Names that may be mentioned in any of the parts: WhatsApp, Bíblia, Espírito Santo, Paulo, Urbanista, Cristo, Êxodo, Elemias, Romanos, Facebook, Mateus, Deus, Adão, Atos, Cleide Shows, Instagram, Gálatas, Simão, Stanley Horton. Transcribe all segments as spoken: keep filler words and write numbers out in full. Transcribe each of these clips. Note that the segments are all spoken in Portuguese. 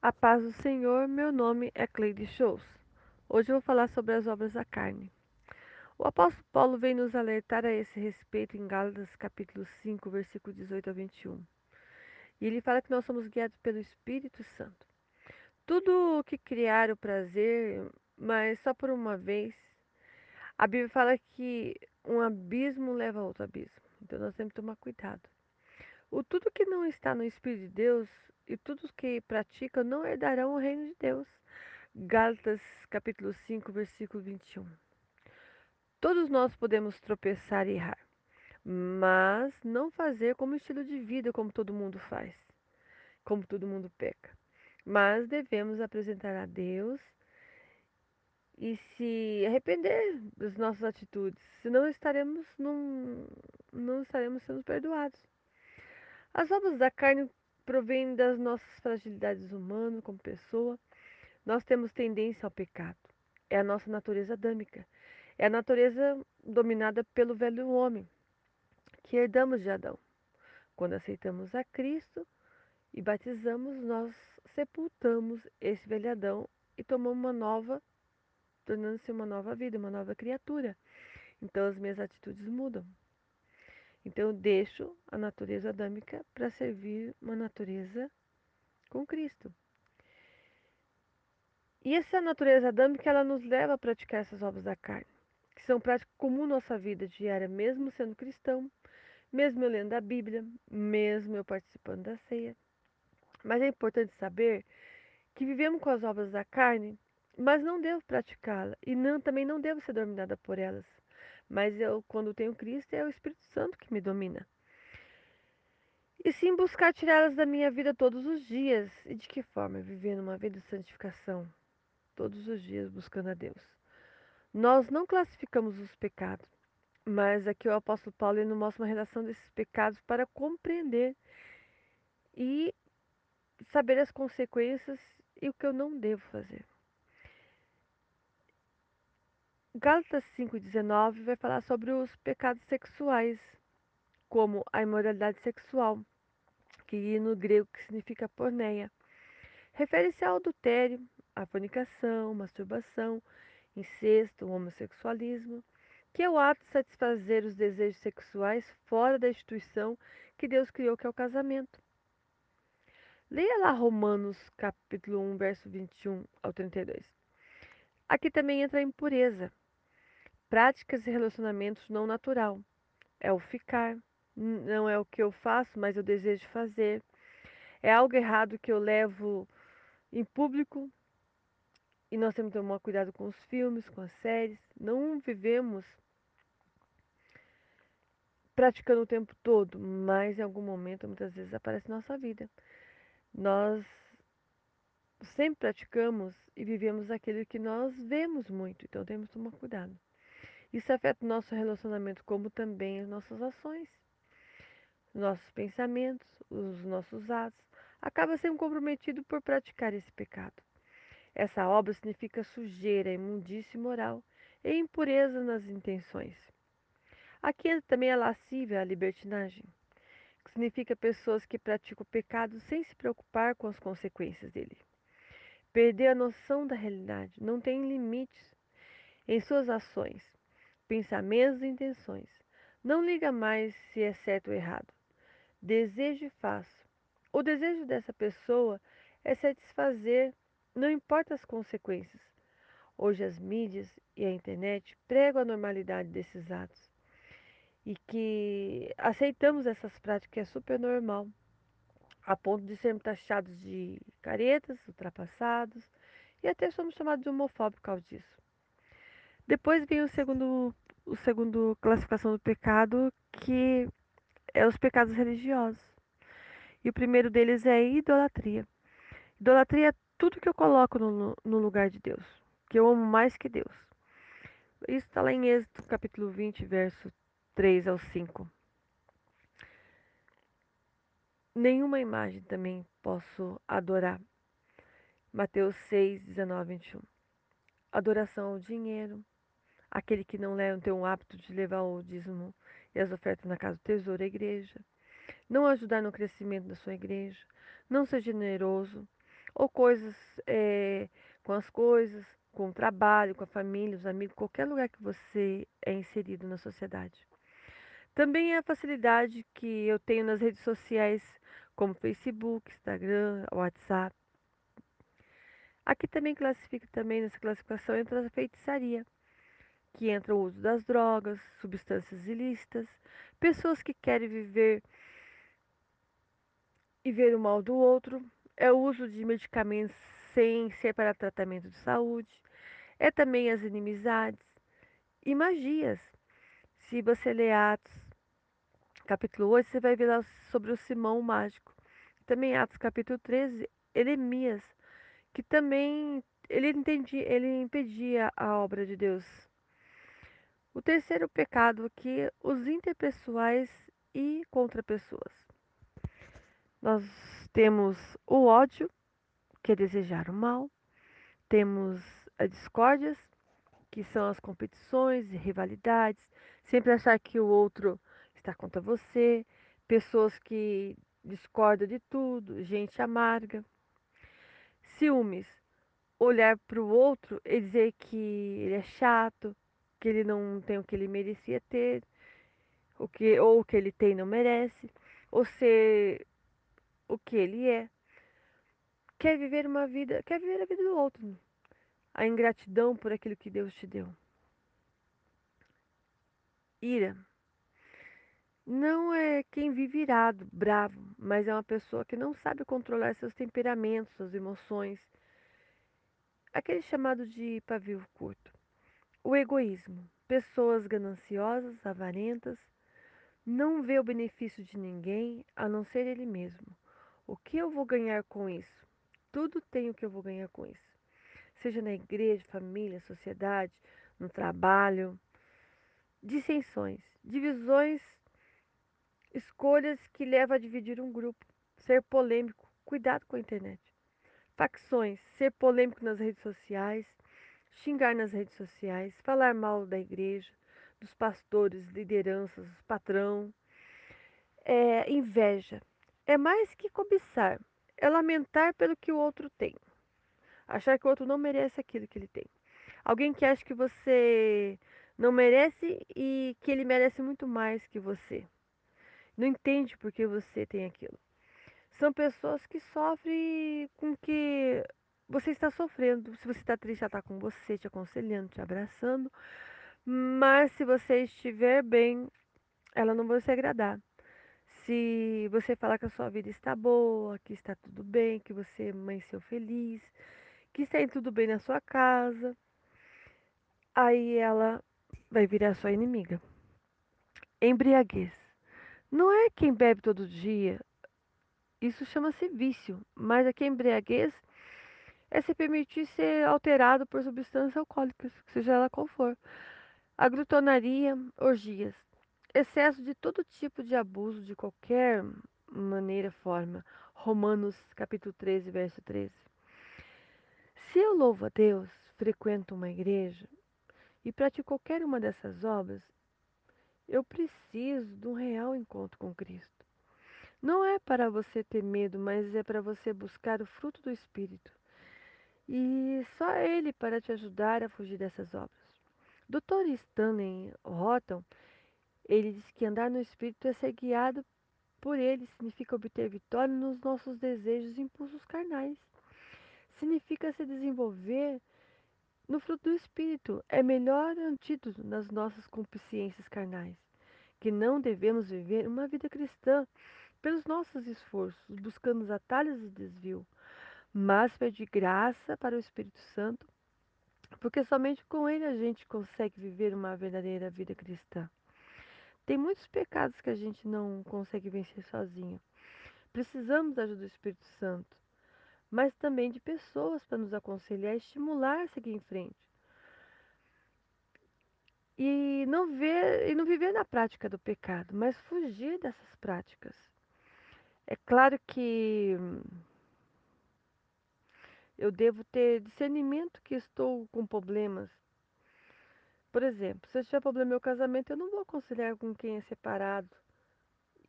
A paz do Senhor, meu nome é Cleide Shows. Hoje eu vou falar sobre as obras da carne. O apóstolo Paulo vem nos alertar a esse respeito em Gálatas capítulo cinco, versículo dezoito a vinte e um. E ele fala que nós somos guiados pelo Espírito Santo. Tudo o que criar o prazer, mas só por uma vez. A Bíblia fala que um abismo leva a outro abismo. Então nós temos que tomar cuidado. O tudo que não está no Espírito de Deus e todos que praticam não herdarão o reino de Deus. Gálatas capítulo cinco, versículo vinte e um. Todos nós podemos tropeçar e errar, mas não fazer como estilo de vida, como todo mundo faz, como todo mundo peca. Mas devemos apresentar a Deus e se arrepender das nossas atitudes, senão estaremos num, não estaremos sendo perdoados. As obras da carne provém das nossas fragilidades humanas como pessoa. Nós temos tendência ao pecado. É a nossa natureza adâmica. É a natureza dominada pelo velho homem, que herdamos de Adão. Quando aceitamos a Cristo e batizamos, nós sepultamos esse velho Adão e tomamos uma nova, tornando-se uma nova vida, uma nova criatura. Então as minhas atitudes mudam. Então eu deixo a natureza adâmica para servir uma natureza com Cristo. E essa natureza adâmica, ela nos leva a praticar essas obras da carne, que são práticas comuns na nossa vida diária, mesmo sendo cristão, mesmo eu lendo a Bíblia, mesmo eu participando da ceia. Mas é importante saber que vivemos com as obras da carne, mas não devo praticá-la e não, também não devo ser dominada por elas. Mas eu, quando tenho Cristo, é o Espírito Santo que me domina. E sim buscar tirá-las da minha vida todos os dias. E de que forma? Vivendo uma vida de santificação. Todos os dias buscando a Deus. Nós não classificamos os pecados. Mas aqui o apóstolo Paulo ele nos mostra uma relação desses pecados para compreender e saber as consequências e o que eu não devo fazer. Gálatas cinco, dezenove vai falar sobre os pecados sexuais, como a imoralidade sexual, que no grego que significa porneia. Refere-se ao adultério, à fornicação, masturbação, incesto, homossexualismo, que é o ato de satisfazer os desejos sexuais fora da instituição que Deus criou, que é o casamento. Leia lá Romanos capítulo um, verso vinte e um ao trinta e dois. Aqui também entra a impureza, práticas e relacionamentos não natural. É o ficar, não é o que eu faço, mas eu desejo fazer. É algo errado que eu levo em público. E nós temos que tomar cuidado com os filmes, com as séries. Não vivemos praticando o tempo todo, mas em algum momento, muitas vezes, aparece na nossa vida. Nós sempre praticamos e vivemos aquilo que nós vemos muito, então temos que tomar cuidado. Isso afeta o nosso relacionamento, como também as nossas ações, nossos pensamentos, os nossos atos. Acaba sendo comprometido por praticar esse pecado. Essa obra significa sujeira, imundícia moral e impureza nas intenções. Aqui entra também a lascívia, a libertinagem, que significa pessoas que praticam o pecado sem se preocupar com as consequências dele. Perder a noção da realidade, não tem limites em suas ações, pensamentos e intenções. Não liga mais se é certo ou errado. Desejo e faço. O desejo dessa pessoa é satisfazer, não importa as consequências. Hoje as mídias e a internet pregam a normalidade desses atos. E que aceitamos essas práticas, que é super normal, a ponto de sermos taxados de caretas, ultrapassados, e até somos chamados de homofóbicos por causa disso. Depois vem o segundo, o segundo classificação do pecado, que é os pecados religiosos. E o primeiro deles é a idolatria. Idolatria é tudo que eu coloco no, no lugar de Deus, que eu amo mais que Deus. Isso está lá em Êxodo, capítulo vinte, verso três ao cinco. Nenhuma imagem também posso adorar. Mateus seis, dezenove a vinte e um. Adoração ao dinheiro. Aquele que não leva, tem um hábito de levar o dízimo e as ofertas na casa do tesouro, a igreja. Não ajudar no crescimento da sua igreja. Não ser generoso. ou coisas é, com as coisas, com o trabalho, com a família, os amigos, qualquer lugar que você é inserido na sociedade. Também é a facilidade que eu tenho nas redes sociais, como Facebook, Instagram, WhatsApp. Aqui também classifica, também nessa classificação entra a feitiçaria, que entra o uso das drogas, substâncias ilícitas, pessoas que querem viver e ver o mal do outro, é o uso de medicamentos sem ser para tratamento de saúde, é também as inimizades e magias. Se você ler Atos, capítulo oito, você vai ver lá sobre o Simão o mágico. Também Atos, capítulo treze, Elemias, que também ele, entendia, ele impedia a obra de Deus. O terceiro pecado aqui é os interpessoais e contrapessoas. Nós temos o ódio, que é desejar o mal. Temos as discórdias, que são as competições e rivalidades. Sempre achar que o outro está contra você. Pessoas que discordam de tudo, gente amarga. Ciúmes, olhar para o outro e dizer que ele é chato, que ele não tem o que ele merecia ter, o que, ou o que ele tem não merece, ou ser o que ele é. Quer viver uma vida, quer viver a vida do outro. A ingratidão por aquilo que Deus te deu. Ira. Não é quem vive irado, bravo, mas é uma pessoa que não sabe controlar seus temperamentos, suas emoções. Aquele chamado de pavio curto. O egoísmo, pessoas gananciosas, avarentas, não vê o benefício de ninguém a não ser ele mesmo. O que eu vou ganhar com isso? Tudo tem o que eu vou ganhar com isso. Seja na igreja, família, sociedade, no trabalho. Dissensões, divisões, escolhas que levam a dividir um grupo. Ser polêmico, cuidado com a internet. Facções, ser polêmico nas redes sociais. Xingar nas redes sociais, falar mal da igreja, dos pastores, lideranças, patrão. É inveja. É mais que cobiçar, é lamentar pelo que o outro tem. Achar que o outro não merece aquilo que ele tem. Alguém que acha que você não merece e que ele merece muito mais que você. Não entende por que você tem aquilo. São pessoas que sofrem com que... Você está sofrendo, se você está triste, ela está com você, te aconselhando, te abraçando. Mas se você estiver bem, ela não vai se agradar. Se você falar que a sua vida está boa, que está tudo bem, que você amanheceu feliz, que está tudo bem na sua casa, aí ela vai virar sua inimiga. Embriaguez. Não é quem bebe todo dia, isso chama-se vício, mas é que embriaguez é se permitir ser alterado por substâncias alcoólicas, seja ela qual for. Aglutonaria, orgias. Excesso de todo tipo de abuso, de qualquer maneira, forma. Romanos, capítulo treze, verso treze. Se eu louvo a Deus, frequento uma igreja e pratico qualquer uma dessas obras, eu preciso de um real encontro com Cristo. Não é para você ter medo, mas é para você buscar o fruto do Espírito. E só ele para te ajudar a fugir dessas obras. doutor Stanley Horton, ele diz que andar no Espírito é ser guiado por ele, significa obter vitória nos nossos desejos e impulsos carnais. Significa se desenvolver no fruto do Espírito, é melhor antídoto nas nossas concupiscências carnais, que não devemos viver uma vida cristã pelos nossos esforços, buscando os atalhos e desvio. Mas pede graça para o Espírito Santo, porque somente com ele a gente consegue viver uma verdadeira vida cristã. Tem muitos pecados que a gente não consegue vencer sozinho. Precisamos da ajuda do Espírito Santo, mas também de pessoas para nos aconselhar e estimular a seguir em frente. E não, ver, e não viver na prática do pecado, mas fugir dessas práticas. É claro que... eu devo ter discernimento que estou com problemas. Por exemplo, se eu tiver problema no meu casamento, eu não vou aconselhar com quem é separado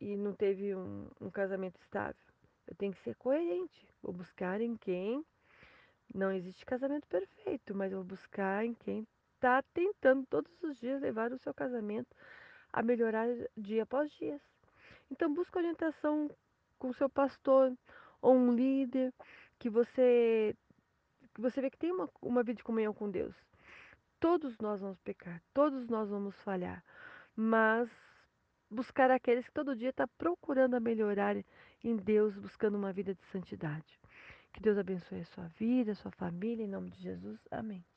e não teve um, um casamento estável. Eu tenho que ser coerente. Vou buscar em quem... Não existe casamento perfeito, mas eu vou buscar em quem está tentando todos os dias levar o seu casamento a melhorar dia após dia. Então, busca orientação com o seu pastor ou um líder que você, que você vê que tem uma, uma vida de comunhão com Deus. Todos nós vamos pecar, todos nós vamos falhar, mas buscar aqueles que todo dia estão procurando a melhorar em Deus, buscando uma vida de santidade. Que Deus abençoe a sua vida, a sua família, em nome de Jesus. Amém.